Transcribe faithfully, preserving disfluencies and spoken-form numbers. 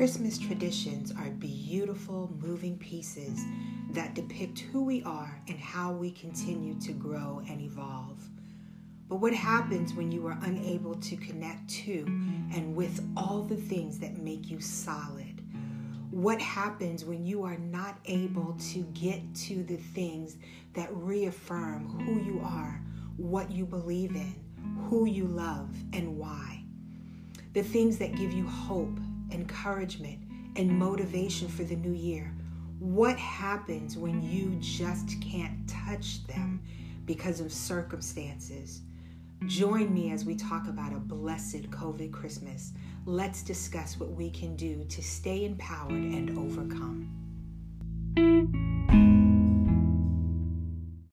Christmas traditions are beautiful, moving pieces that depict who we are and how we continue to grow and evolve. But what happens when you are unable to connect to and with all the things that make you solid? What happens when you are not able to get to the things that reaffirm who you are, what you believe in, who you love, and why? The things that give you hope, encouragement, and motivation for the new year. What happens when you just can't touch them because of circumstances? Join me as we talk about a blessed COVID Christmas. Let's discuss what we can do to stay empowered and overcome.